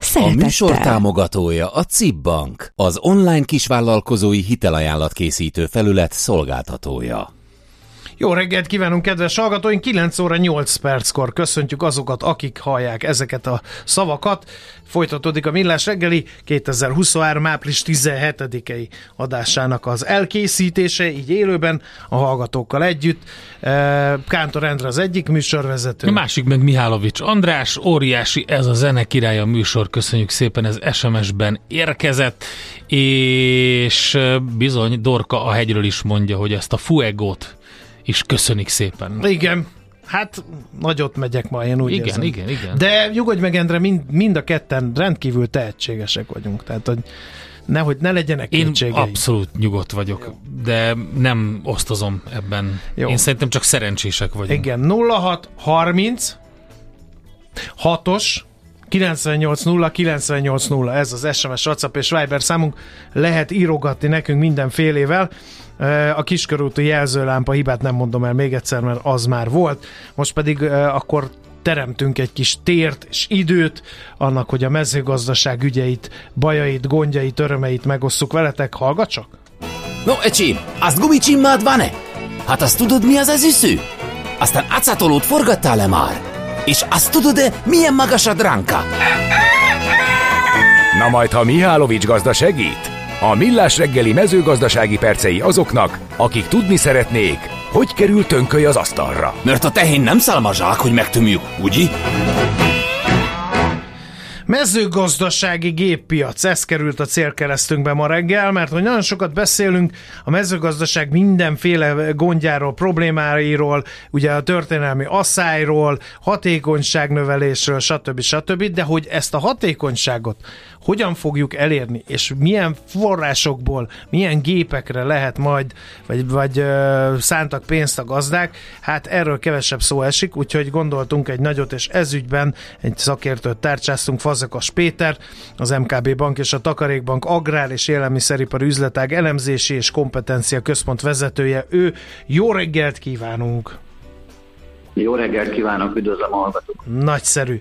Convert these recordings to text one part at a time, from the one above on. szeretettel. A műsor támogatója a CIB Bank, az online kisvállalkozói hitelajánlat készítő felület szolgáltatója. Jó reggelt kívánunk, kedves hallgatóink! 9 óra 8 perckor köszöntjük azokat, akik hallják ezeket a szavakat. Folytatódik a Millás reggeli 2023. április 17-i adásának az elkészítése, így élőben, a hallgatókkal együtt. Kántor Endre az egyik műsorvezető. A másik meg Mihálovits András, óriási ez a zene királya műsor, köszönjük szépen, ez SMS-ben érkezett, és bizony Dorka a hegyről is mondja, hogy ezt a fuegót és köszönik szépen. Igen, hát nagyot megyek ma, én úgy érzem. Igen. De nyugodj meg, Endre, mind a ketten rendkívül tehetségesek vagyunk, tehát hogy ne legyenek kétségeim. Én abszolút nyugodt vagyok, jó, de nem osztozom ebben. Jó. Én szerintem csak szerencsések vagyunk. Igen, 06 30 6-os 98 0 98 0, ez az SMS, WhatsApp és Viber számunk, lehet írogatni nekünk mindenfélével. A kiskörúti jelzőlámpa hibát nem mondom el még egyszer, mert az már volt. Most pedig akkor teremtünk egy kis tért és időt annak, hogy a mezőgazdaság ügyeit, bajait, gondjait, örömeit megosszuk veletek. Hallgatsak? No, ecsim, azt gumicsimmád van-e? Hát azt tudod, mi az ezüszű? Aztán acatolót forgattál-e már? És azt tudod-e, milyen magas a dránka? Na majd, ha Mihálovics gazda segít? A Millás reggeli mezőgazdasági percei azoknak, akik tudni szeretnék, hogy kerül tönköly az asztalra. Mert a tehén nem szálmazsák, hogy megtömjük, ugye? Mezőgazdasági géppiac, ez került a célkeresztünkbe ma reggel, mert hogy nagyon sokat beszélünk a mezőgazdaság mindenféle gondjáról, problémáiról, ugye a történelmi asszályról, hatékonyságnövelésről, stb. De hogy ezt a hatékonyságot hogyan fogjuk elérni, és milyen forrásokból, milyen gépekre lehet majd, vagy szántak pénzt a gazdák, hát erről kevesebb szó esik, úgyhogy gondoltunk egy nagyot, és ezügyben egy szakértőt tárcsáztunk, Fazakas Péter, az MKB Bank és a Takarékbank Agrár és Élelmiszeripari Üzletág Elemzési és Kompetencia Központ vezetője ő. Jó reggelt kívánunk! Jó reggelt kívánok, üdvözlöm a hallgatók! Nagyszerű.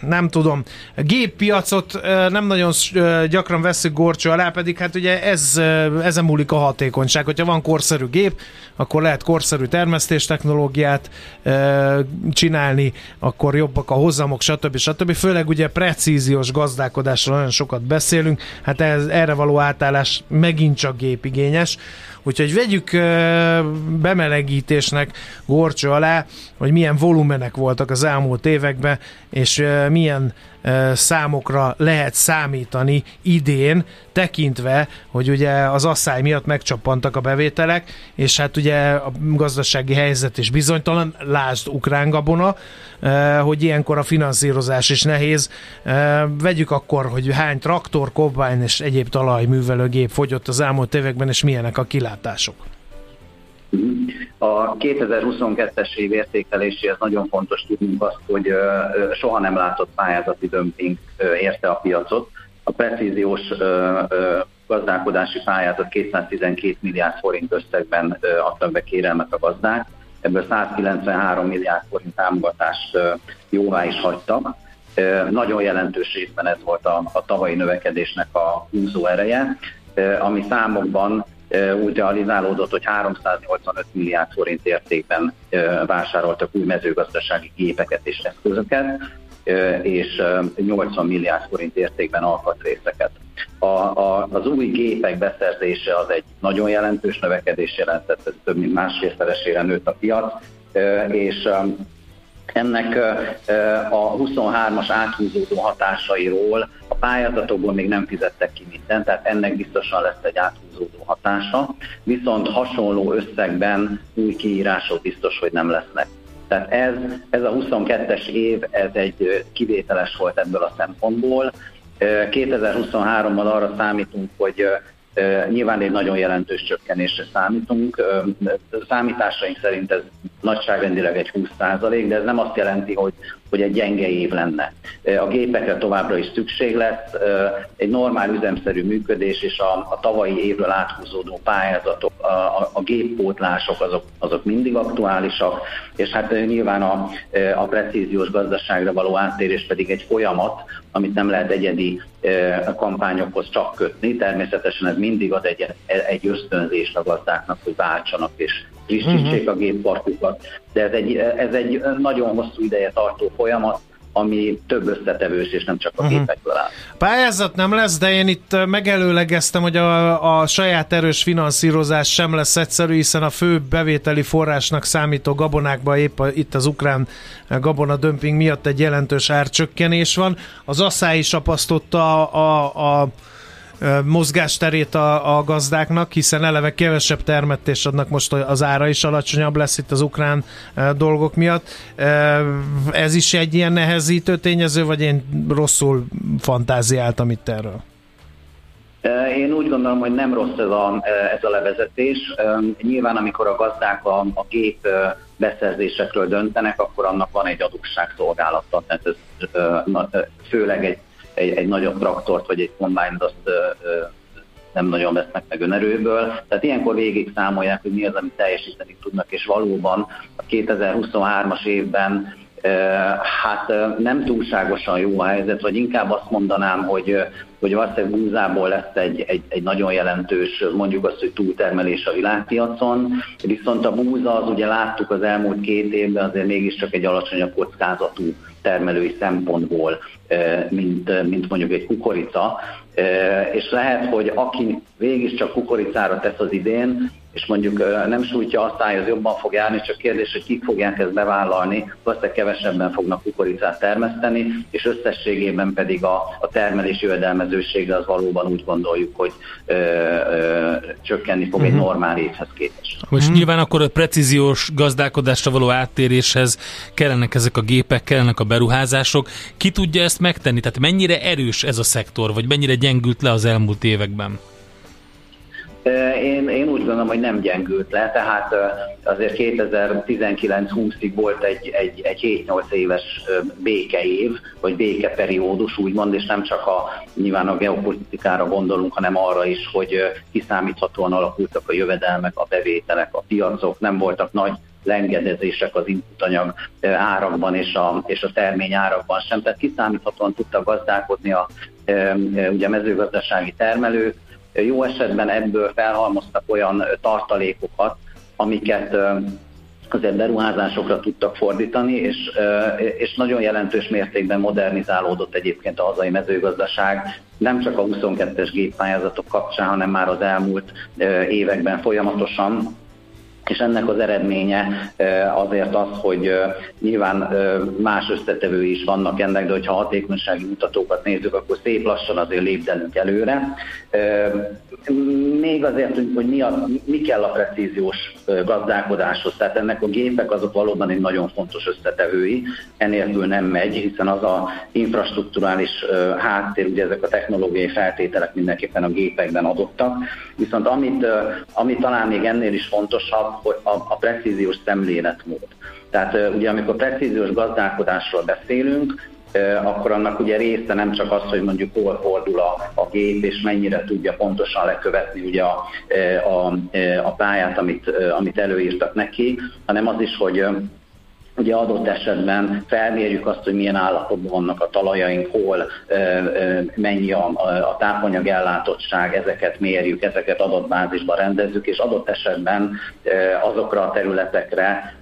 Nem tudom. Géppiacot nem nagyon gyakran veszük gorcső alá, pedig hát ugye ezen múlik a hatékonyság. Hogyha van korszerű gép, akkor lehet korszerű termesztéstechnológiát csinálni, akkor jobbak a hozamok, stb. Főleg ugye precíziós gazdálkodásról nagyon sokat beszélünk, hát erre való átállás megint csak gépigényes. Úgyhogy vegyük bemelegítésnek gorcső alá, hogy milyen volumenek voltak az elmúlt években, és milyen számokra lehet számítani idén, tekintve, hogy ugye az asszály miatt megcsappantak a bevételek, és hát ugye a gazdasági helyzet is bizonytalan, lásd ukrán gabona, hogy ilyenkor a finanszírozás is nehéz. Vegyük akkor, hogy hány traktor, kombájn és egyéb talajművelőgép fogyott az elmúlt években, és milyenek a kilátások. A 2022-es év értékeléséhez nagyon fontos tudnunk azt, hogy soha nem látott pályázati dömping érte a piacot. A precíziós gazdálkodási pályázat 212 milliárd forint összegben adtak be kérelmet a gazdák, ebből 193 milliárd forint támogatást jóvá is hagytak. Nagyon jelentős részben ez volt a tavalyi növekedésnek a húzó ereje, ami számokban úgy realizálódott, hogy 385 milliárd forint értékben vásároltak új mezőgazdasági gépeket és eszközöket, és 80 milliárd forint értékben alkatrészeket. Az új gépek beszerzése az egy nagyon jelentős növekedés jelentett, ez több mint másfélszeresére nőtt a piac, és ennek a 23-as áthúzódó hatásairól a pályázatokból még nem fizettek ki mindent, tehát ennek biztosan lesz egy áthúzódó hatása, viszont hasonló összegben új kiírások biztos, hogy nem lesznek. Tehát ez a 22-es év, ez egy kivételes volt ebből a szempontból. 2023-ban arra számítunk, hogy nyilván egy nagyon jelentős csökkenésre számítunk. Számításaink szerint ez nagyságrendileg egy 20%, de ez nem azt jelenti, hogy egy gyenge év lenne. A gépekre továbbra is szükség lesz, egy normál üzemszerű működés és a tavalyi évről áthúzódó pályázatok, a géppótlások azok mindig aktuálisak, és hát nyilván a precíziós gazdaságra való áttérés pedig egy folyamat, amit nem lehet egyedi kampányokhoz csak kötni. Természetesen ez mindig ad egy ösztönzést a gazdáknak, hogy váltsanak és frissítsék a gépparkukat. De ez egy nagyon hosszú ideje tartó folyamat, ami több összetevős, és nem csak a gépekből áll. Pályázat nem lesz, de én itt megelőlegeztem, hogy a saját erős finanszírozás sem lesz egyszerű, hiszen a fő bevételi forrásnak számító gabonákban épp itt az ukrán gabona dömping miatt egy jelentős árcsökkenés van. Az asszály is apasztotta a mozgásterét a gazdáknak, hiszen eleve kevesebb termetést adnak, most az ára is alacsonyabb lesz itt az ukrán dolgok miatt. Ez is egy ilyen nehezítő tényező, vagy én rosszul fantáziáltam itt erről? Én úgy gondolom, hogy nem rossz ez a levezetés. Nyilván, amikor a gazdák a gép beszerzésekről döntenek, akkor annak van egy adósságszolgálata, tehát ez főleg egy nagyobb traktort, vagy egy kombájnt, azt nem nagyon vesznek meg önerőből. Tehát ilyenkor végig számolják, hogy mi az, amit teljesíteni tudnak, és valóban a 2023-as évben nem túlságosan jó a helyzet, vagy inkább azt mondanám, hogy valószínűleg búzából lesz egy nagyon jelentős, mondjuk azt, hogy túltermelés a világpiacon, viszont a búza, az ugye láttuk az elmúlt 2 évben, azért mégiscsak egy alacsonyabb kockázatú termelői szempontból, mint mondjuk egy kukorica, és lehet, hogy aki végigcsak kukoricára tesz az idén, és mondjuk nem sújtja asszály, az jobban fog járni, csak kérdés, hogy kik fogják ezt bevállalni, aztán kevesebben fognak kukoricát termeszteni, és összességében pedig a termelés jövedelmezősége az valóban úgy gondoljuk, hogy csökkenni fog egy normál évhez képest. Most nyilván akkor a precíziós gazdálkodásra való áttéréshez kellenek ezek a gépek, kellenek a beruházások. Ki tudja ezt megtenni? Tehát mennyire erős ez a szektor, vagy mennyire gyengült le az elmúlt években? Én úgy gondolom, hogy nem gyengült le, tehát azért 2019-20-ig volt egy 7-8 éves békeév, vagy békeperiódus úgymond, és nem csak nyilván a geopolitikára gondolunk, hanem arra is, hogy kiszámíthatóan alakultak a jövedelmek, a bevételek, a piacok, nem voltak nagy lengedezések az inputanyag árakban és a termény árakban sem, tehát kiszámíthatóan tudtak gazdálkodni ugye mezőgazdasági termelők. Jó esetben ebből felhalmoztak olyan tartalékokat, amiket azért beruházásokra tudtak fordítani, és nagyon jelentős mértékben modernizálódott egyébként a hazai mezőgazdaság, nem csak a 22-es géppályázatok kapcsán, hanem már az elmúlt években folyamatosan. És ennek az eredménye azért az, hogy nyilván más összetevői is vannak ennek, de hogyha hatékonysági mutatókat nézzük, akkor szép lassan azért lépdelünk előre. Még azért, hogy mi kell a precíziós gazdálkodáshoz, tehát ennek a gépek azok valóban egy nagyon fontos összetevői, enélkül nem megy, hiszen az a infrastrukturális háttér, ugye ezek a technológiai feltételek mindenképpen a gépekben adottak, viszont ami talán még ennél is fontosabb, a precíziós szemléletmód. Tehát ugye amikor precíziós gazdálkodásról beszélünk, akkor annak ugye része nem csak az, hogy mondjuk hol fordul a gép, és mennyire tudja pontosan lekövetni ugye a pályát, amit előírtak neki, hanem az is, hogy ugye adott esetben felmérjük azt, hogy milyen állapotban vannak a talajaink, hol mennyi a tápanyag ellátottság, ezeket mérjük, ezeket adatbázisba rendezzük, és adott esetben azokra a területekre,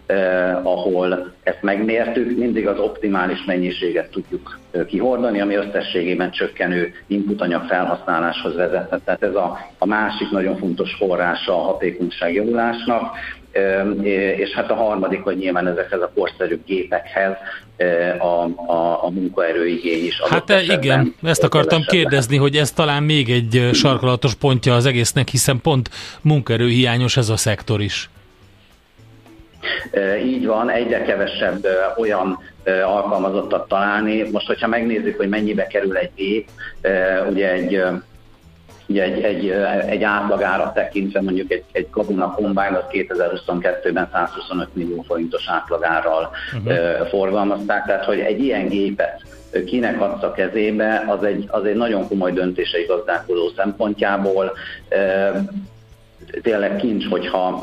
ahol ezt megmértük, mindig az optimális mennyiséget tudjuk kihordani, ami összességében csökkenő inputanyag felhasználáshoz vezet. Tehát ez a másik nagyon fontos forrása a hatékonyság javulásnak, és hát a harmadik, hogy nyilván ezekhez a korszerű gépekhez a munkaerőigény is. Hát igen, ezt akartam kérdezni, hogy ez talán még egy sarkalatos pontja az egésznek, hiszen pont munkaerőhiányos ez a szektor is. Így van, egyre kevesebb olyan alkalmazottat találni. Most, hogyha megnézzük, hogy mennyibe kerül egy gép, ugye egy átlagárat tekintve, mondjuk egy kabuna kombájn, az 2022-ben 125 millió forintos átlagárral forgalmazták, tehát hogy egy ilyen gépet kinek adsz a kezébe, az egy nagyon komoly döntés egy gazdálkodó szempontjából. Tényleg kincs,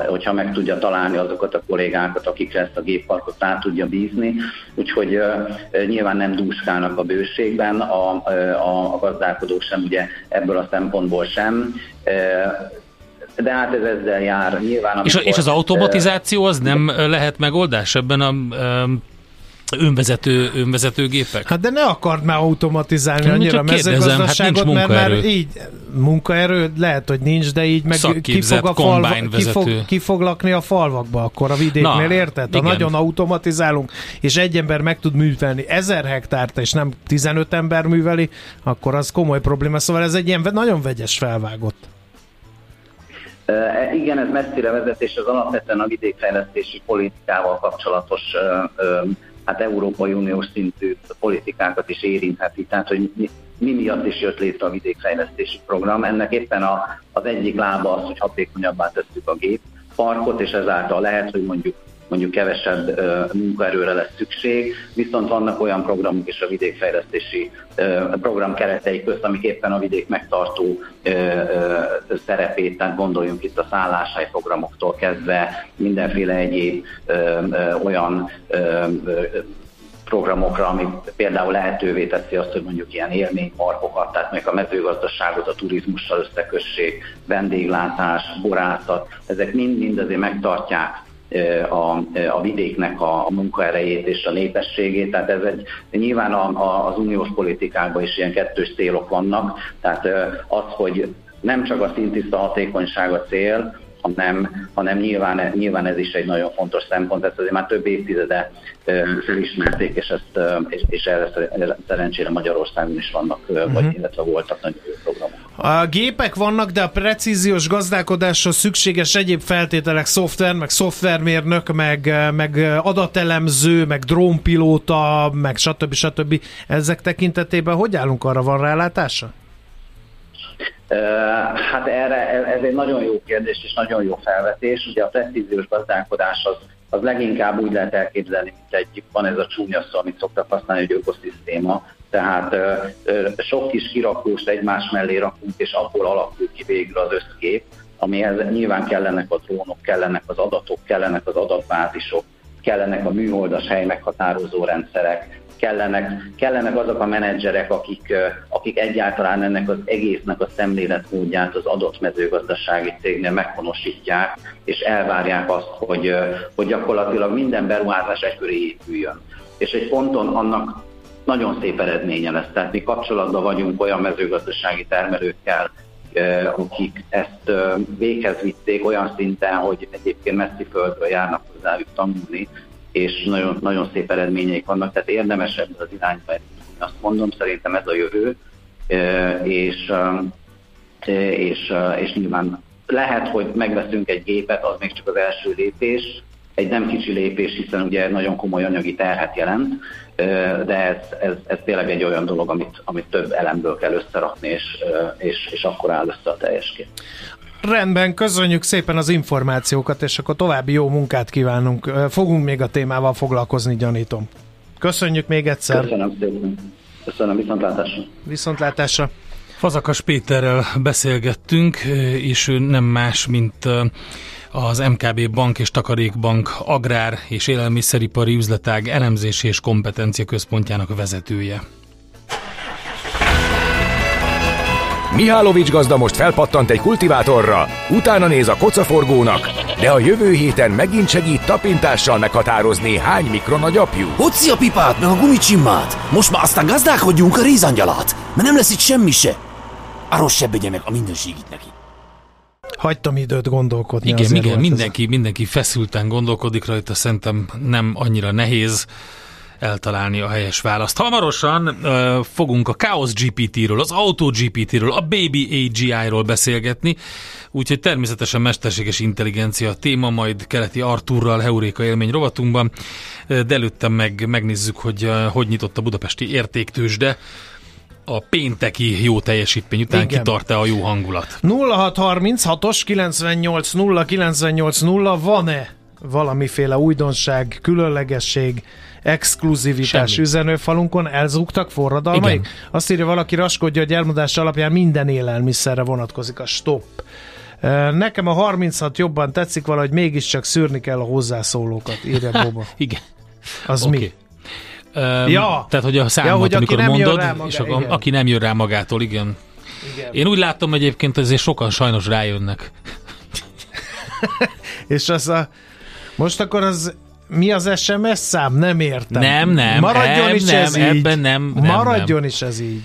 hogyha meg tudja találni azokat a kollégákat, akikre ezt a gépparkot rá tudja bízni, úgyhogy nyilván nem dúskálnak a bőségben, a gazdálkodók sem, ugye ebből a szempontból sem, de hát ez ezzel jár. Nyilván, amikor, és az automatizáció az nem lehet megoldás ebben a... önvezető gépek. Hát de ne akard már automatizálni annyira a mezőgazdaságot, hát mert már így munkaerő lehet, hogy nincs, de így meg ki fog lakni a falvakba akkor a vidéknél, érted? Ha nagyon automatizálunk, és egy ember meg tud művelni 1000 hektárt, és nem 15 ember műveli, akkor az komoly probléma. Szóval ez egy ilyen nagyon vegyes felvágott. Igen, ez messzire vezet, és az alapvetően a vidékfejlesztési politikával kapcsolatos hát Európai Uniós szintű politikákat is érintheti, tehát hogy mi miatt is jött létre a vidékfejlesztési program. Ennek éppen az egyik lába az, hogy hatékonyabbá tesszük a gépparkot, és ezáltal lehet, hogy mondjuk kevesebb munkaerőre lesz szükség, viszont vannak olyan programok is a vidékfejlesztési program keretei közt, amik éppen a vidék megtartó szerepét, tehát gondoljunk itt a szálláshely programoktól kezdve mindenféle egyéb olyan programokra, ami például lehetővé teszi azt, hogy mondjuk ilyen élményparkokat, tehát meg a mezőgazdaságot a turizmussal összekössék, vendéglátás, borászat, ezek mind azért megtartják a vidéknek a munkaerejét és a népességét, tehát ez nyilván az uniós politikában is ilyen kettős célok vannak, tehát az, hogy nem csak a szintiszta hatékonyság a cél, hanem nyilván ez is egy nagyon fontos szempont, ezt azért már több évtizede felismerték, és erre szerencsére Magyarországon is vannak, vagy illetve voltak nagyon jó programok. A gépek vannak, de a precíziós gazdálkodáshoz szükséges egyéb feltételek, szoftver, meg szoftvermérnök, meg adatelemző, meg drónpilóta, meg stb. Ezek tekintetében hogy állunk, arra van rálátása? Hát erre, ez egy nagyon jó kérdés és nagyon jó felvetés. Ugye a precíziós gazdálkodás az leginkább úgy lehet elképzelni, mint van ez a csúnya szó, amit szoktak használni, hogy ökoszisztéma. Tehát sok kis kirakóst egymás mellé rakunk, és abból alakul ki végül az összkép, amihez nyilván kellenek a drónok, kellenek az adatok, kellenek az adatbázisok, kellenek a műholdas helymeghatározó rendszerek, kellenek azok a menedzserek, akik egyáltalán ennek az egésznek a szemléletmódját az adott mezőgazdasági cégnél meghonosítják, és elvárják azt, hogy gyakorlatilag minden beruházás egyköré épüljön. És egy ponton annak nagyon szép eredménye lesz. Tehát mi kapcsolatban vagyunk olyan mezőgazdasági termelőkkel, akik ezt véghez vitték olyan szinten, hogy egyébként messzi földről járnak hozzájuk tanulni, és nagyon, nagyon szép eredményeik vannak, tehát érdemes ebben az irányba, azt mondom, szerintem ez a jövő, és nyilván lehet, hogy megveszünk egy gépet, az még csak az első lépés, egy nem kicsi lépés, hiszen ugye nagyon komoly anyagi terhet jelent, de ez tényleg egy olyan dolog, amit több elemből kell összerakni, és akkor áll össze a teljes kép. Rendben, köszönjük szépen az információkat, és akkor további jó munkát kívánunk. Fogunk még a témával foglalkozni, gyanítom. Köszönjük még egyszer. Köszönöm szépen. Köszönöm, viszontlátásra. Viszontlátásra. Fazakas Péterrel beszélgettünk, és ő nem más, mint az MKB Bank és Takarékbank agrár és élelmiszeripari üzletág elemzési és kompetencia központjának vezetője. Mihálovits gazda most felpattant egy kultivátorra, utána néz a kocaforgónak, de a jövő héten megint segít tapintással meghatározni, hány mikron a gyapjú. Hocci a pipát, meg a gumicsimmát! Most már aztán gazdálkodjunk a rézangyalát, mert nem lesz itt semmi se. Arról se begye meg a mindenségit neki. Hagytam időt gondolkodni. Igen, mindenki feszülten gondolkodik rajta, szerintem nem annyira nehéz. eltalálni a helyes választ. Hamarosan fogunk a ChaosGPT-ről, az AutoGPT-ről, a BabyAGI-ról beszélgetni, úgyhogy természetesen mesterséges intelligencia a téma, majd Keleti Arthurral Heuréka élmény rovatunkban, de előtte megnézzük, hogy nyitott a budapesti értéktőzsde, a pénteki jó teljesítmény után kitart-e a jó hangulat. 0636-os 980980 van-e valamiféle újdonság, különlegesség, exkluzivitás üzenőfalunkon? Elzúgtak forradalmaik? Igen. Azt írja valaki, Raskodja, hogy elmondás alapján minden élelmiszerre vonatkozik a stop. Nekem a 36 jobban tetszik, valahogy mégiscsak szűrni kell a hozzászólókat, írja Boba. Igen. Az okay. Mi? Ja. Tehát, hogy a számot, amikor mondod, és aki nem jön rá magától, igen. Igen. Én úgy látom egyébként, hogy azért sokan sajnos rájönnek. És az a... Most akkor az... Mi az SMS szám? Nem értem. Nem. Maradjon is ez így.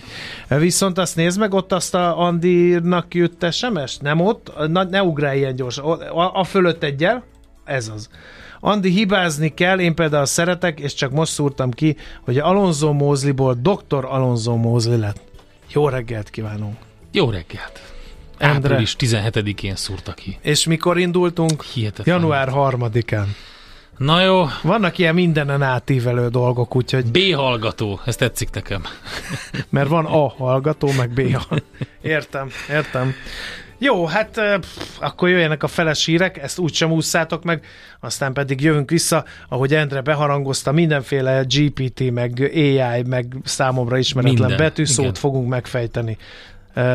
Viszont azt nézd meg, ott azt a Andinak jött SMS-t. Nem ott? Ne ugrálj ilyen gyorsan. A fölött egyel? Ez az. Andi, hibázni kell, én például szeretek, és csak most szúrtam ki, hogy Alonso Mosleyból Dr. Alonso Mosley lett. Jó reggelt kívánunk! Jó reggelt! Endre. Április 17-én szúrta ki. És mikor indultunk? Hihetetlen. Január 3-án. Na jó. Vannak ilyen mindenen átívelő dolgok, úgyhogy... B hallgató, ez tetszik nekem. Mert van A hallgató, meg B hallgató. Értem. Jó, hát akkor jöjjenek a feles hírek, ezt úgysem ússzátok meg, aztán pedig jövünk vissza, ahogy Endre beharangozta, mindenféle GPT, meg AI, meg számomra ismeretlen minden betűszót igen. Fogunk megfejteni.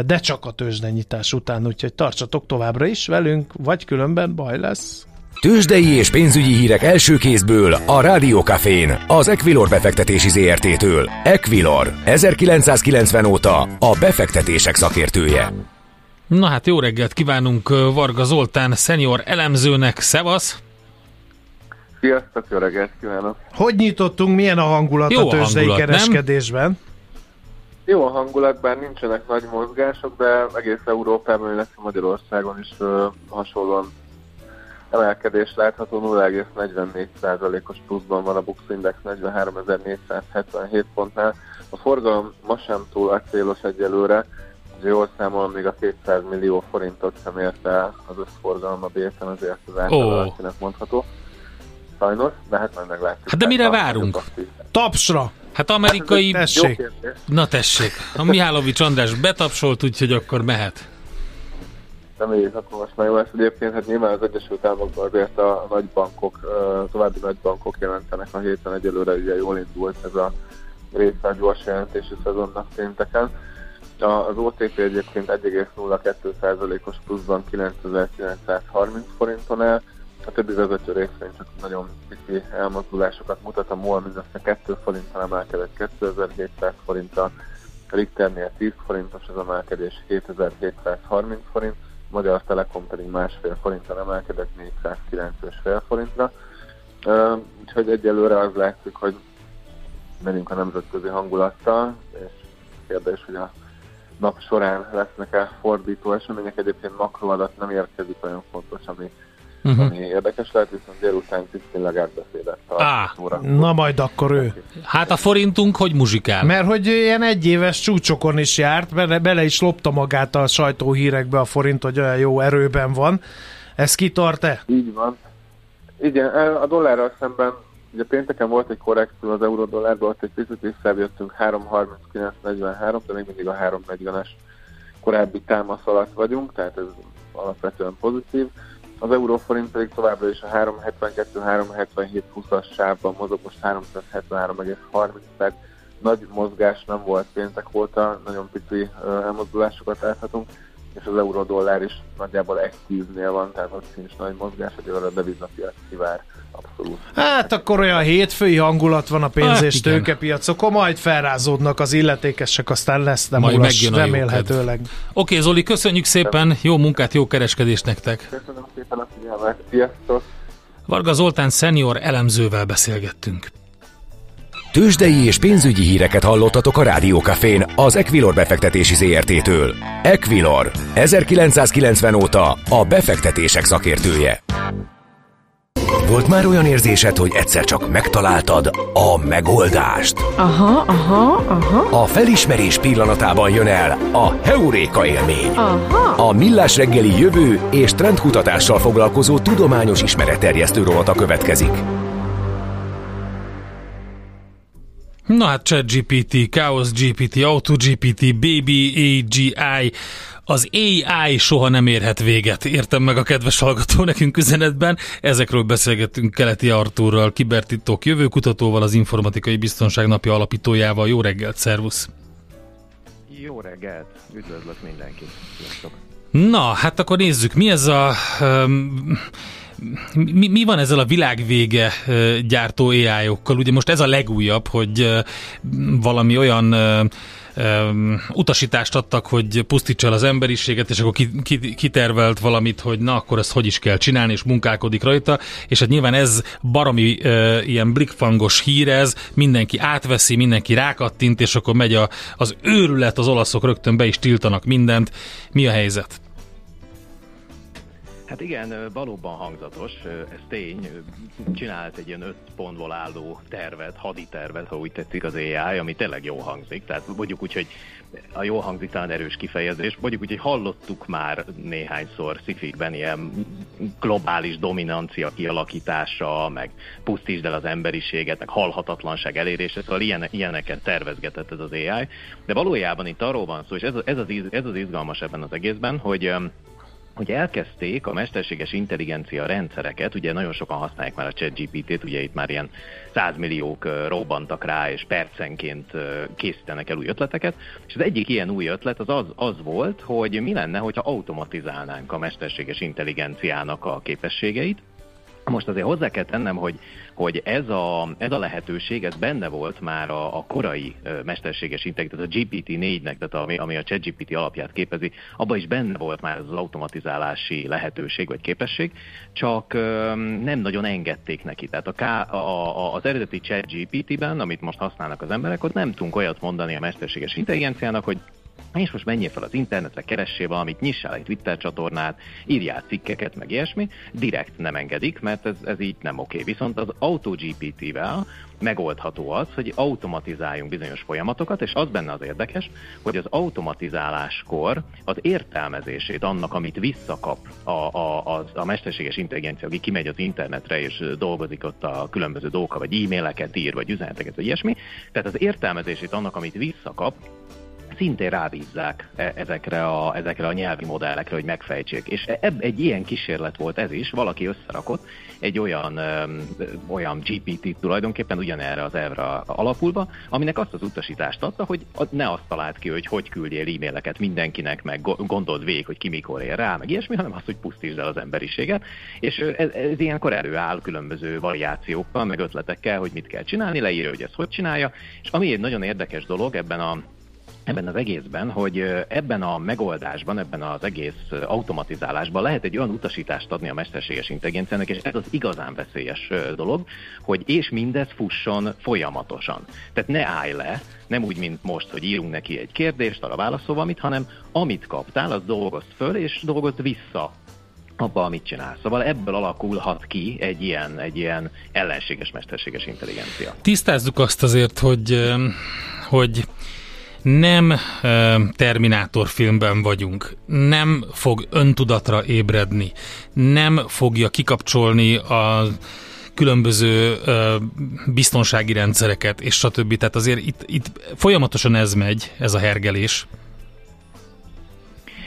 De csak a tőzsdenyitás után, úgyhogy tartsatok továbbra is velünk, vagy különben baj lesz. Tőzsdei és pénzügyi hírek első kézből a Rádiókafén, az Equilor befektetési ZRT-től. Equilor, 1990 óta a befektetések szakértője. Na hát jó reggelt kívánunk Varga Zoltán szenior elemzőnek, szevasz! Sziasztok, jó reggelt kívánok! Hogy nyitottunk, milyen a hangulat jó a tőzsdei kereskedésben? Nem? Jó a hangulat, bár nincsenek nagy mozgások, de egész Európában, illetve Magyarországon is hasonlóan emelkedés látható, 0,44%-os pluszban van a Buxi Index 43.477 pontnál. A forgalom ma sem túl acélos egyelőre, jól számolom, még a 200 millió forintot sem érte el az összforgalom a B-ten, azért az általának mondható. Sajnos, de hát majd meglátjuk. Hát de mire várunk? Tapsra! Hát amerikai... Tessék. Na tessék, a Mihálovits András betapsolt, úgyhogy akkor mehet. Reméljük, akkor most már jó lesz egyébként. Hát nyilván az Egyesült Államokban azért a nagybankok, további nagybankok jelentenek a héten, egyelőre ugye jól indult ez a részben gyors jelentési szezonnak pénteken. Az OTP egyébként 1,02%-os pluszban 9930 forinton el, a többi vezető részvény csak nagyon pici elmozdulásokat mutat, a Mol mindössze 2 forinttal emelkedett 2700 forinttal, a Richternél 10 forintos az emelkedés 7730 forint, a Magyar Telekom pedig 1,5 forinttal emelkedett 409,5 forintra, úgyhogy egyelőre az látszik, hogy menjünk a nemzetközi hangulattal, és kérdés, hogy a nap során lesznek-e fordító események. Egyébként makroadat nem érkezik olyan fontos, ami érdekes lehet, viszont délután tisztényleg átbeszédet tartóra. Na majd akkor ő. Hát a forintunk hogy muzsikál? Mert hogy ilyen egyéves csúcsokon is járt, bele is lopta magát a sajtóhírekbe a forint, hogy olyan jó erőben van. Ez kitart-e? Így van. Igen, a dollárral szemben ugye pénteken volt egy korrekció az euró-dollárban, ott egy picit visszajöttünk 3.39.43, de még mindig a 3.40-es korábbi támasz alatt vagyunk, tehát ez alapvetően pozitív. Az euróforint pedig továbbra is a 3.72-3.77-20-as sávban mozog, most 373,30, tehát nagy mozgás nem volt péntek óta, nagyon pici elmozdulásokat láthatunk, és az euró-dollár is nagyjából 1.10-nél van, tehát ott sincs nagy mozgás, egyébként a devizapiac kivár. Abszolút. Hát akkor olyan hétfői hangulat van a pénz- és tőkepiacokon, majd felrázódnak az illetékesek, aztán lesz nem ulas, remélhetőleg. Oké, Zoli, köszönjük szépen, jó munkát, jó kereskedést nektek! Köszönöm szépen a figyelmet, sziasztok! Varga Zoltán szenior elemzővel beszélgettünk. Tőzsdei és pénzügyi híreket hallottatok a Rádiókafén az Equilor befektetési ZRT-től. Equilor, 1990 óta a befektetések szakértője. Volt már olyan érzésed, hogy egyszer csak megtaláltad a megoldást? Aha. A felismerés pillanatában jön el a heuréka élmény. Aha. A Millás reggeli jövő és trendkutatással foglalkozó tudományos ismeretterjesztő rovata következik. Na hát ChatGPT, ChaosGPT, AutoGPT, BabyAGI, az AI soha nem érhet véget. Értem meg a kedves hallgató nekünk üzenetben. Ezekről beszélgettünk Keleti Arthurral, kibertitok jövőkutatóval, az Informatikai Biztonság Napja alapítójával. Jó reggelt, szervusz! Jó reggelt! Üdvözlök mindenkit! Sziasztok. Na, hát akkor nézzük, mi ez a... Mi van ezzel a világvége gyártó AI-okkal? Ugye most ez a legújabb, hogy valami olyan utasítást adtak, hogy pusztítsa el az emberiséget, és akkor kitervelt valamit, hogy na, akkor ezt hogy is kell csinálni, és munkálkodik rajta, és hát nyilván ez baromi ilyen blikfangos hír ez, mindenki átveszi, mindenki rákattint, és akkor megy az őrület, az olaszok rögtön be is tiltanak mindent. Mi a helyzet? Hát igen, valóban hangzatos, ez tény, csinált egy ilyen 5 pontból álló tervet, haditervet, ha úgy tetszik az AI, ami tényleg jól hangzik, tehát mondjuk úgy, hogy a jól hangzik talán erős kifejezés, mondjuk úgy, hogy hallottuk már néhányszor sci-fikben ilyen globális dominancia kialakítása, meg pusztítsd el az emberiséget, meg halhatatlanság elérése, szóval ilyeneket tervezgetett ez az AI, de valójában itt arról van szó, és ez az izgalmas ebben az egészben, hogy elkezdték a mesterséges intelligencia rendszereket, ugye nagyon sokan használják már a ChatGPT-t, ugye itt már ilyen 100 milliók robbantak rá, és percenként készítenek el új ötleteket, és az egyik ilyen új ötlet az volt, hogy mi lenne, hogyha automatizálnánk a mesterséges intelligenciának a képességeit. Most azért hozzá kell tennem, hogy ez a lehetőség, ez benne volt már a korai mesterséges intelligencia, tehát a GPT-4-nek, tehát ami a ChatGPT alapját képezi, abban is benne volt már az automatizálási lehetőség vagy képesség, csak nem nagyon engedték neki. Tehát az eredeti ChatGPT-ben, amit most használnak az emberek, ott nem tudunk olyat mondani a mesterséges intelligenciának, hogy és most menjél fel az internetre, keressél valamit, nyissál egy Twitter csatornát, írjál cikkeket, meg ilyesmi, direkt nem engedik, mert ez így nem oké. Viszont az AutoGPT-vel megoldható az, hogy automatizáljunk bizonyos folyamatokat, és az benne az érdekes, hogy az automatizáláskor az értelmezését annak, amit visszakap a mesterséges intelligencia, aki kimegy az internetre és dolgozik ott a különböző dolgokkal, vagy e-maileket ír, vagy üzeneteket, vagy ilyesmi, tehát az értelmezését annak, amit visszakap, szintén rábízzák ezekre a nyelvi modellekre, hogy megfejtsék. És egy ilyen kísérlet volt ez is, valaki összerakott egy olyan GPT-t tulajdonképpen ugyanerre az elvre alapulva, aminek azt az utasítást adta, hogy ne azt talált ki, hogy küldjél e-maileket mindenkinek, meg gondold végig, hogy ki mikor ér rá, meg ilyesmi, hanem azt, hogy pusztítsd el az emberiséget. És ez ilyenkor előáll különböző variációkkal, meg ötletekkel, hogy mit kell csinálni, leírja, hogy ezt hogy csinálja. És ami egy nagyon érdekes dolog ebben az egészben, hogy ebben a megoldásban, ebben az egész automatizálásban lehet egy olyan utasítást adni a mesterséges intelligenciának, és ez az igazán veszélyes dolog, hogy és mindez fusson folyamatosan. Tehát ne állj le, nem úgy, mint most, hogy írunk neki egy kérdést, arra válaszol valamit, hanem amit kaptál, az dolgozd föl, és dolgozd vissza abba, amit csinál. Szóval ebből alakulhat ki egy ilyen ellenséges mesterséges intelligencia. Tisztázzuk azt azért, hogy nem Terminátor filmben vagyunk, nem fog öntudatra ébredni, nem fogja kikapcsolni a különböző biztonsági rendszereket, és stb. Tehát azért itt folyamatosan ez megy, ez a hergelés.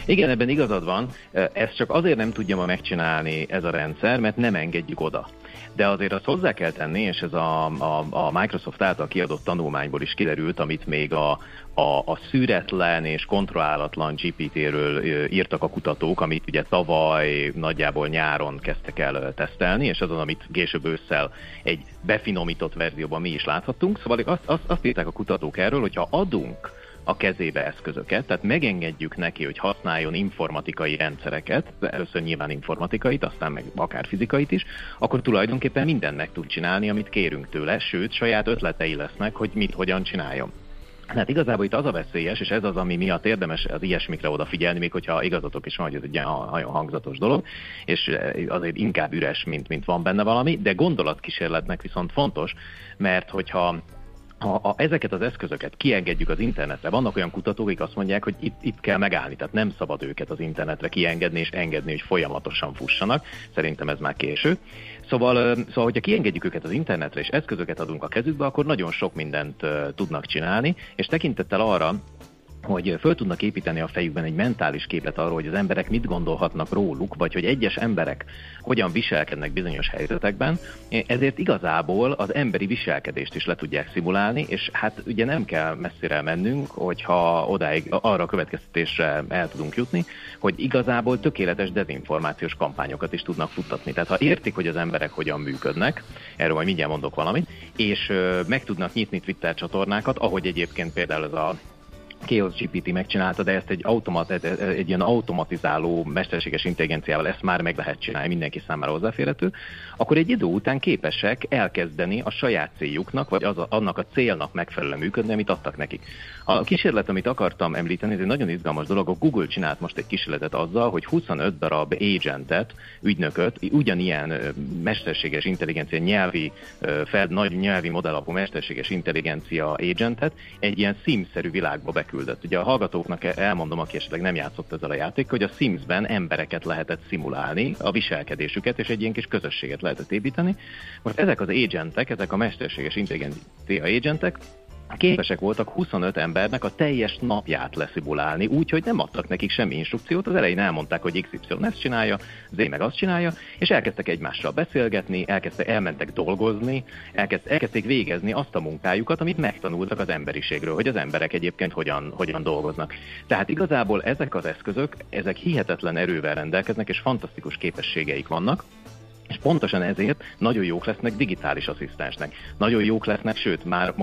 Igen, ebben igazad van, ezt csak azért nem tudja ma megcsinálni ez a rendszer, mert nem engedjük oda. De azért azt hozzá kell tenni, és ez a Microsoft által kiadott tanulmányból is kiderült, amit még a szűretlen és kontrollálatlan GPT-ről írtak a kutatók, amit ugye tavaly nagyjából nyáron kezdtek el tesztelni, és azon, amit később ősszel egy befinomított verzióban mi is láthattunk. Szóval azt írták a kutatók erről, hogyha adunk a kezébe eszközöket, tehát megengedjük neki, hogy használjon informatikai rendszereket, először nyilván informatikait, aztán meg akár fizikait is, akkor tulajdonképpen mindent meg tud csinálni, amit kérünk tőle, sőt, saját ötletei lesznek, hogy mit, hogyan csináljon. Tehát igazából itt az a veszélyes, és ez az, ami miatt érdemes az ilyesmikre odafigyelni, még hogyha igazatok is van, hogy ez egy nagyon hangzatos dolog, és azért inkább üres, mint van benne valami, de gondolatkísérletnek viszont fontos, mert hogyha ha ezeket az eszközöket kiengedjük az internetre, vannak olyan kutatók, akik azt mondják, hogy itt kell megállni, tehát nem szabad őket az internetre kiengedni és engedni, hogy folyamatosan fussanak. Szerintem ez már késő. Szóval, hogyha kiengedjük őket az internetre és eszközöket adunk a kezükbe, akkor nagyon sok mindent tudnak csinálni, és tekintettel arra, hogy föl tudnak építeni a fejükben egy mentális képet arról, hogy az emberek mit gondolhatnak róluk, vagy hogy egyes emberek hogyan viselkednek bizonyos helyzetekben, ezért igazából az emberi viselkedést is le tudják szimulálni, és hát ugye nem kell messzire mennünk, hogyha odáig arra a következtetésre el tudunk jutni, hogy igazából tökéletes dezinformációs kampányokat is tudnak futtatni. Tehát ha értik, hogy az emberek hogyan működnek, erről majd mindjárt mondok valamit, és meg tudnak nyitni Twitter csatornákat, ahogy egyébként például ez a ChaosGPT megcsinálta, de ezt egy ilyen automatizáló mesterséges intelligenciával ezt már meg lehet csinálni, mindenki számára hozzáférhető, akkor egy idő után képesek elkezdeni a saját céljuknak, vagy annak a célnak megfelelően működni, amit adtak nekik. A kísérlet, amit akartam említeni, ez egy nagyon izgalmas dolog, a Google csinált most egy kísérletet azzal, hogy 25 darab agentet, ügynököt, ugyanilyen mesterséges intelligencia nyelvi, nagy nyelvi modellapú mesterséges intelligencia agentet egy ilyen Sims-szerű világba küldött. Ugye a hallgatóknak elmondom, aki esetleg nem játszott ezzel a játékkal, hogy a Sims-ben embereket lehetett szimulálni, a viselkedésüket, és egy ilyen kis közösséget lehetett építeni. Most ezek az agentek, ezek a mesterséges intelligencia agentek képesek voltak 25 embernek a teljes napját leszimulálni, úgyhogy nem adtak nekik semmi instrukciót, az elején elmondták, hogy XY ezt csinálja, Z meg azt csinálja, és elkezdtek egymással beszélgetni, elmentek dolgozni, elkezdték végezni azt a munkájukat, amit megtanultak az emberiségről, hogy az emberek egyébként hogyan dolgoznak. Tehát igazából ezek az eszközök, ezek hihetetlen erővel rendelkeznek, és fantasztikus képességeik vannak, és pontosan ezért nagyon jók lesznek digitális asszisztensnek. Nagyon jók lesznek, sőt, már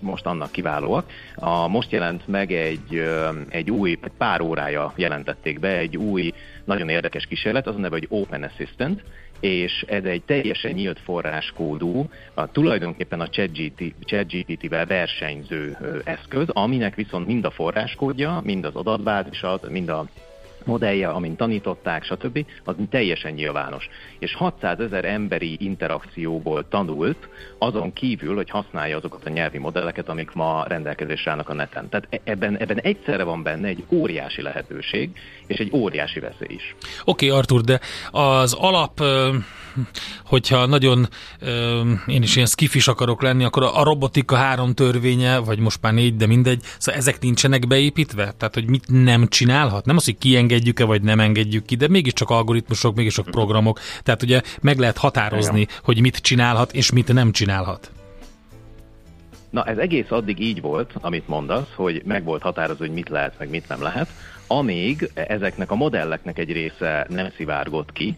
most annak kiválóak. Most jelent meg egy új, pár órája jelentették be egy új, nagyon érdekes kísérlet, az a neve, hogy Open Assistant, és ez egy teljesen nyílt forráskódú, tulajdonképpen a ChatGPT-vel versenyző eszköz, aminek viszont mind a forráskódja, mind az adatbázisa, mind a modellje, amint tanították, stb., az teljesen nyilvános. És 600 000 emberi interakcióból tanult, azon kívül, hogy használja azokat a nyelvi modelleket, amik ma rendelkezésre állnak a neten. Tehát ebben egyszerre van benne egy óriási lehetőség, és egy óriási veszély is. Oké, Arthur, de az alap, hogyha nagyon én is ilyen skifis akarok lenni, akkor a robotika 3 törvénye, vagy most már 4, de mindegy, szóval ezek nincsenek beépítve? Tehát, hogy mit nem csinálhat? Nem az, hogy kiengedjük-e, vagy nem engedjük ki, de mégiscsak algoritmusok, mégiscsak programok. Tehát ugye meg lehet határozni, igen, hogy mit csinálhat, és mit nem csinálhat. Na, ez egész addig így volt, amit mondasz, hogy meg volt határozva, hogy mit lehet, meg mit nem lehet, amíg ezeknek a modelleknek egy része nem szivárgott ki,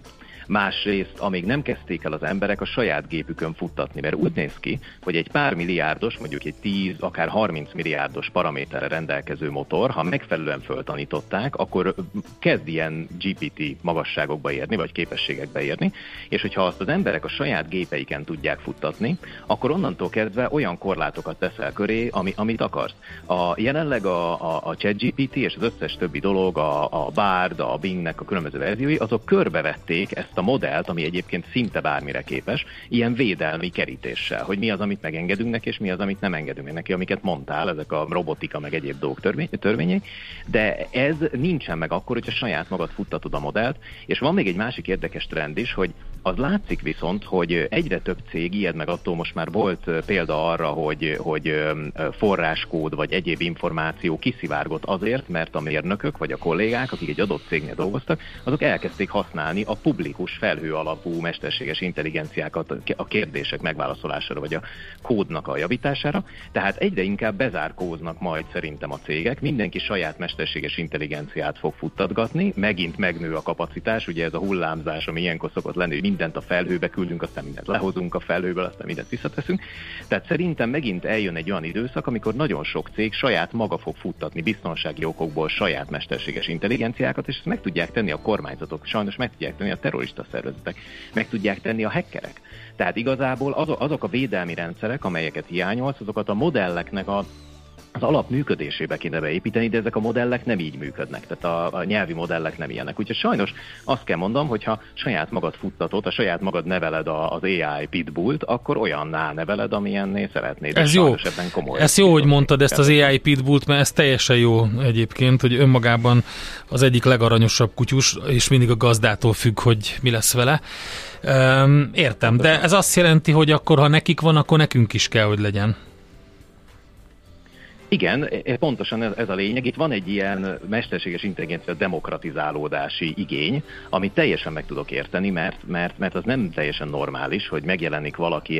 másrészt, amíg nem kezdték el az emberek a saját gépükön futtatni, mert úgy néz ki, hogy egy pár milliárdos, mondjuk egy 10, akár 30 milliárdos paraméterre rendelkező motor, ha megfelelően föltanították, akkor kezd ilyen GPT magasságokba érni, vagy képességekbe érni, és hogyha azt az emberek a saját gépeiken tudják futtatni, akkor onnantól kezdve olyan korlátokat teszel köré, amit akarsz. Jelenleg a ChatGPT és az összes többi dolog, a BARD, a Bingnek a különböző verziói, azok körbevették ezt a modellt, ami egyébként szinte bármire képes, ilyen védelmi kerítéssel, hogy mi az, amit megengedünk neki, és mi az, amit nem engedünk neki, amiket mondtál, ezek a robotika, meg egyéb dolgok törvényei, de ez nincsen meg akkor, hogyha saját magad futtatod a modellt, és van még egy másik érdekes trend is, hogy az látszik viszont, hogy egyre több cég ijed meg attól, most már volt példa arra, hogy forráskód vagy egyéb információ kiszivárgott azért, mert a mérnökök vagy a kollégák, akik egy adott cégnél dolgoztak, azok elkezdték használni a publikus felhő alapú mesterséges intelligenciákat a kérdések megválaszolására vagy a kódnak a javítására. Tehát egyre inkább bezárkóznak majd szerintem a cégek, mindenki saját mesterséges intelligenciát fog futtatgatni, megint megnő a kapacitás, ugye ez a hullámzás, ami ilyenkor szokott lenni, mindent a felhőbe küldünk, aztán mindent lehozunk a felhőből, aztán mindent visszateszünk. Tehát szerintem megint eljön egy olyan időszak, amikor nagyon sok cég saját maga fog futtatni biztonsági okokból saját mesterséges intelligenciákat, és ezt meg tudják tenni a kormányzatok, sajnos meg tudják tenni a terrorista szervezetek, meg tudják tenni a hackerek. Tehát igazából azok a védelmi rendszerek, amelyeket hiányolsz, azokat a modelleknek a az alap működésébe kéne beépíteni, de ezek a modellek nem így működnek, tehát a nyelvi modellek nem ilyenek. Úgyhogy sajnos azt kell mondanom, hogyha saját magad futtatod, a saját magad neveled az AI pitbullt, akkor olyanná neveled, amilyenné szeretnéd. Ez jó. Ez jó, hogy mondtad ezt az AI pitbullt, mert ez teljesen jó egyébként, hogy önmagában az egyik legaranyosabb kutyus, és mindig a gazdától függ, hogy mi lesz vele. Értem, de ez azt jelenti, hogy akkor, ha nekik van, akkor nekünk is kell, hogy legyen. Igen, pontosan ez a lényeg. Itt van egy ilyen mesterséges intelligencia demokratizálódási igény, amit teljesen meg tudok érteni, mert az nem teljesen normális, hogy megjelenik valaki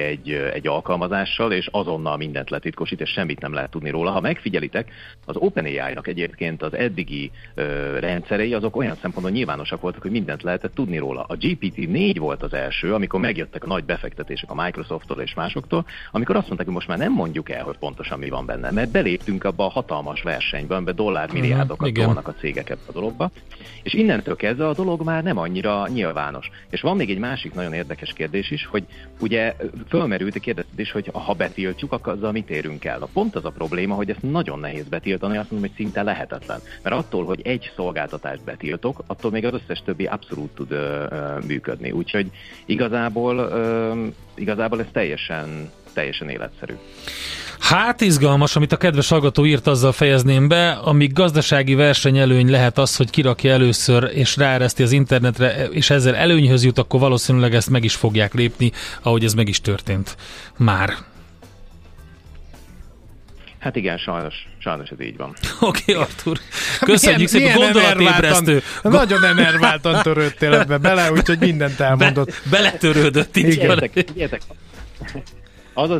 egy alkalmazással, és azonnal mindent letitkosít, és semmit nem lehet tudni róla. Ha megfigyelitek, az OpenAI-nak egyébként az eddigi rendszerei azok olyan szempontból nyilvánosak voltak, hogy mindent lehetett tudni róla. A GPT-4 volt az első, amikor megjöttek a nagy befektetések a Microsofttól és másoktól, amikor azt mondták, hogy most már nem mondjuk el, hogy pontosan mi van benne, mert beléptünk abba a hatalmas versenyben, be dollármilliárdokat tolnak a cégek ebbe a dologba, és innentől kezdve a dolog már nem annyira nyilvános. És van még egy másik nagyon érdekes kérdés is, hogy ugye fölmerült a kérdés, hogy ha betiltjuk, akkor azzal mit érünk el? Na, pont az a probléma, hogy ezt nagyon nehéz betiltani, azt mondom, hogy szinte lehetetlen. Mert attól, hogy egy szolgáltatást betiltok, attól még az összes többi abszolút tud működni. Úgyhogy igazából ez teljesen életszerű. Hát izgalmas, amit a kedves hallgató írt, azzal fejezném be, ami gazdasági versenyelőny lehet az, hogy kirakja először és ráereszti az internetre, és ezzel előnyhöz jut, akkor valószínűleg ezt meg is fogják lépni, ahogy ez meg is történt már. Hát igen, sajnos ez így van. Oké, Arthur. Köszönjük szépen, gondolatébresztő. Nagyon enerváltan törődtél ebbe bele, úgyhogy mindent elmondott. Beletörődött így. Figyeljetek. Az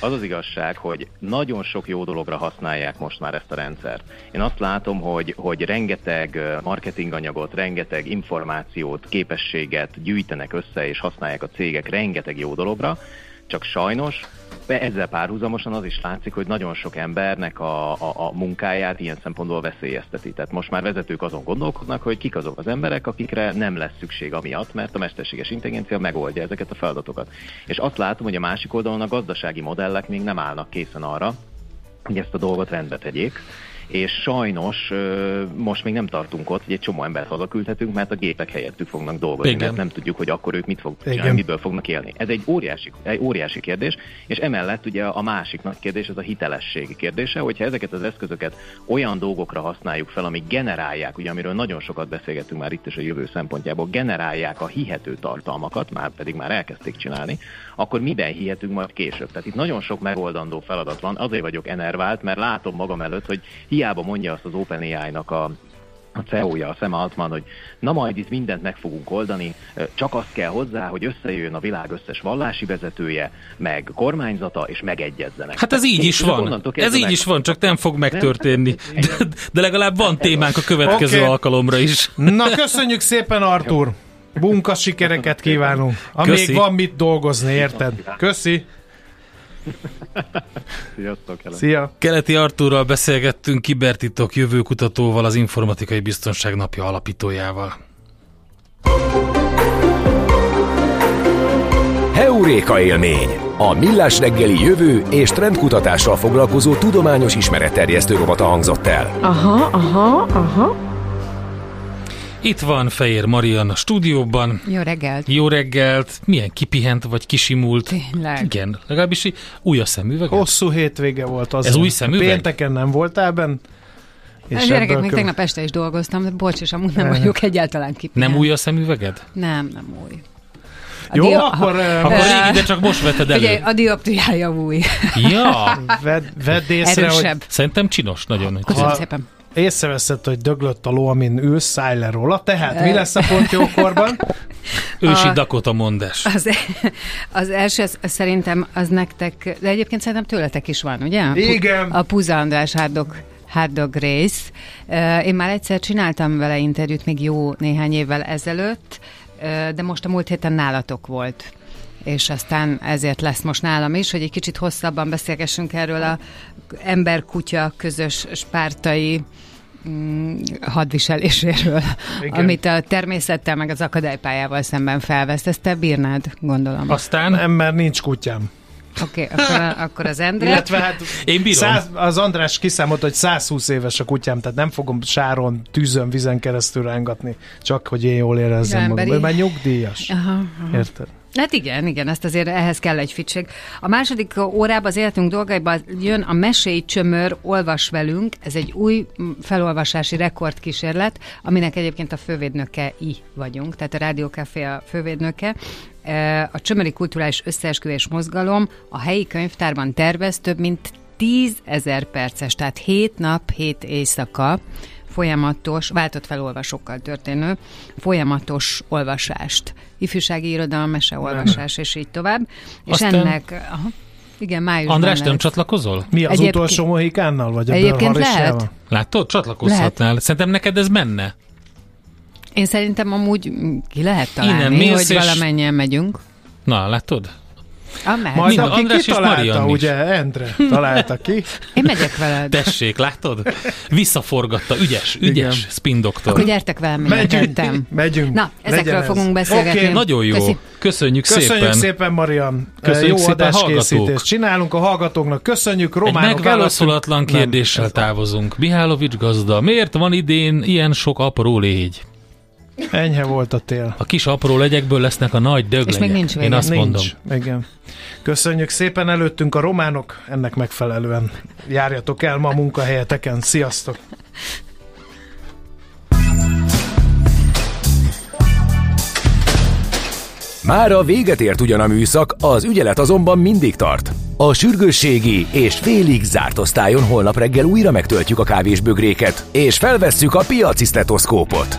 az igazság, hogy nagyon sok jó dologra használják most már ezt a rendszert. Én azt látom, hogy rengeteg marketinganyagot, rengeteg információt, képességet gyűjtenek össze és használják a cégek rengeteg jó dologra, csak sajnos ezzel párhuzamosan az is látszik, hogy nagyon sok embernek a munkáját ilyen szempontból veszélyezteti. Tehát most már vezetők azon gondolkodnak, hogy kik azok az emberek, akikre nem lesz szükség amiatt, mert a mesterséges intelligencia megoldja ezeket a feladatokat. És azt látom, hogy a másik oldalon a gazdasági modellek még nem állnak készen arra, hogy ezt a dolgot rendbe tegyék. És sajnos most még nem tartunk ott, hogy egy csomó embert hazaküldhetünk, mert a gépek helyettük fognak dolgozni, mert nem tudjuk, hogy akkor ők mit fognak csinálni, miből fognak élni. Ez egy óriási kérdés, és emellett ugye a másik nagy kérdés az a hitelességi kérdése, hogyha ezeket az eszközöket olyan dolgokra használjuk fel, amik generálják, ugye amiről nagyon sokat beszélgettünk már itt is a jövő szempontjából, generálják a hihető tartalmakat, pedig már elkezdték csinálni, akkor miben hihetünk majd később? Tehát itt nagyon sok megoldandó feladat van, azért vagyok enervált, mert látom magam előtt, hogy hiába mondja azt az OpenAI-nak a CEO-ja, a Sam Altman, hogy na majd itt mindent meg fogunk oldani, csak az kell hozzá, hogy összejön a világ összes vallási vezetője, meg kormányzata, és megegyezzenek. Hát ez így is van. Ez így is van, csak nem fog megtörténni. De legalább van témánk a következő alkalomra is. Na, köszönjük szépen, Arthur! Bunka sikereket kívánunk! Amíg van mit dolgozni, érted? Köszi! Sziasztok, szia! Keleti Arthurral beszélgettünk, kibertitok jövőkutatóval, az Informatikai Biztonság Napja alapítójával. Heuréka élmény! A Millás reggeli jövő és trendkutatással foglalkozó tudományos ismeretterjesztő robata hangzott el. Aha. Itt van Fejér Marian a stúdióban. Jó reggelt! Jó reggelt! Milyen kipihent vagy kisimult. Tényleg. Igen, legalábbis új a szemüveg. Hosszú hétvége volt az. Ez új szemüveg? Pénteken nem voltál benn. És gyerekek, még tegnap este is dolgoztam, de bocs, és amúgy nem vagyok egyáltalán kipihent. Nem új a szemüveged? Nem új. Jó, akkor régi, de csak most veted elő. Ugye, a dioptriája új. Ja! Vedd észre, erősebb. Szerintem csinos nagyon. Köszönöm szépen. Észreveszed, hogy döglött a ló, amin ülsz, szállj le róla. Tehát mi lesz a pont jókorban? Ősi Dakota mondás. Az első, szerintem az nektek, de egyébként szerintem tőletek is van, ugye? Igen. A Puzza András Hard Dog Race. Én már egyszer csináltam vele interjút, még jó néhány évvel ezelőtt, de most a múlt héten nálatok volt. És aztán ezért lesz most nálam is, hogy egy kicsit hosszabban beszélgessünk erről a ember-kutya közös spártai hadviseléséről, igen, amit a természettel meg az akadálypályával szemben felvesz. Ezt te bírnád, gondolom. Aztán ember nincs kutyám. Oké, akkor az Endre. Illetve hát én bírom. Az András kiszámolt, hogy 120 éves a kutyám, tehát nem fogom sáron, tűzön, vizen keresztül rángatni, csak hogy én jól érezzem magam. Ő már nyugdíjas. Aha. Érted? Hát igen, ezt azért ehhez kell egy fictség. A második órában az életünk dolgaiban jön a Mesélj Csömör, olvas velünk. Ez egy új felolvasási rekordkísérlet, aminek egyébként a fővédnökei vagyunk, tehát a Rádió Café a fővédnöke. A Csömöri Kulturális Összeesküvés Mozgalom a helyi könyvtárban tervez több mint 10 000 perces, tehát 7 nap, 7 éjszaka folyamatos, váltott felolvasókkal történő folyamatos olvasást. Ifjúsági irodalom, meseolvasás, és így tovább. Aztán... És ennek... Aha. Igen, májusban András, nem csatlakozol? Mi, az utolsó mohikánnal? Vagy egyébként lehet. Látod? Csatlakozhatnál. Lehet. Szerintem neked ez menne. Én szerintem amúgy ki lehet találni, hogy valamennyien megyünk. Na, látod? Majd aki kitalálta, ugye, Endre találta ki. Én megyek veled. Tessék, látod? Visszaforgatta, ügyes spindoktor. Akkor gyertek velem, megyünk. Na, ezekről fogunk beszélgetni. Okay. Nagyon jó. Köszönjük szépen, Marian. Köszönjük jó adáskészítést. Csinálunk a hallgatóknak. Köszönjük, románok. Egy megválaszolatlan kérdéssel távozunk. Mihálovics gazda, miért van idén ilyen sok apró légy? Enyhe volt a tél. A kis apró legyekből lesznek a nagy döglegyek. És még nincs vége. Én azt mondom. Igen. Köszönjük szépen, előttünk a románok, ennek megfelelően járjatok el ma a munkahelyeteken. Sziasztok! Már a véget ért ugyan a műszak, az ügyelet azonban mindig tart. A sürgősségi és félig zárt osztályon holnap reggel újra megtöltjük a kávésbögréket, és felvesszük a piacisztetoszkópot.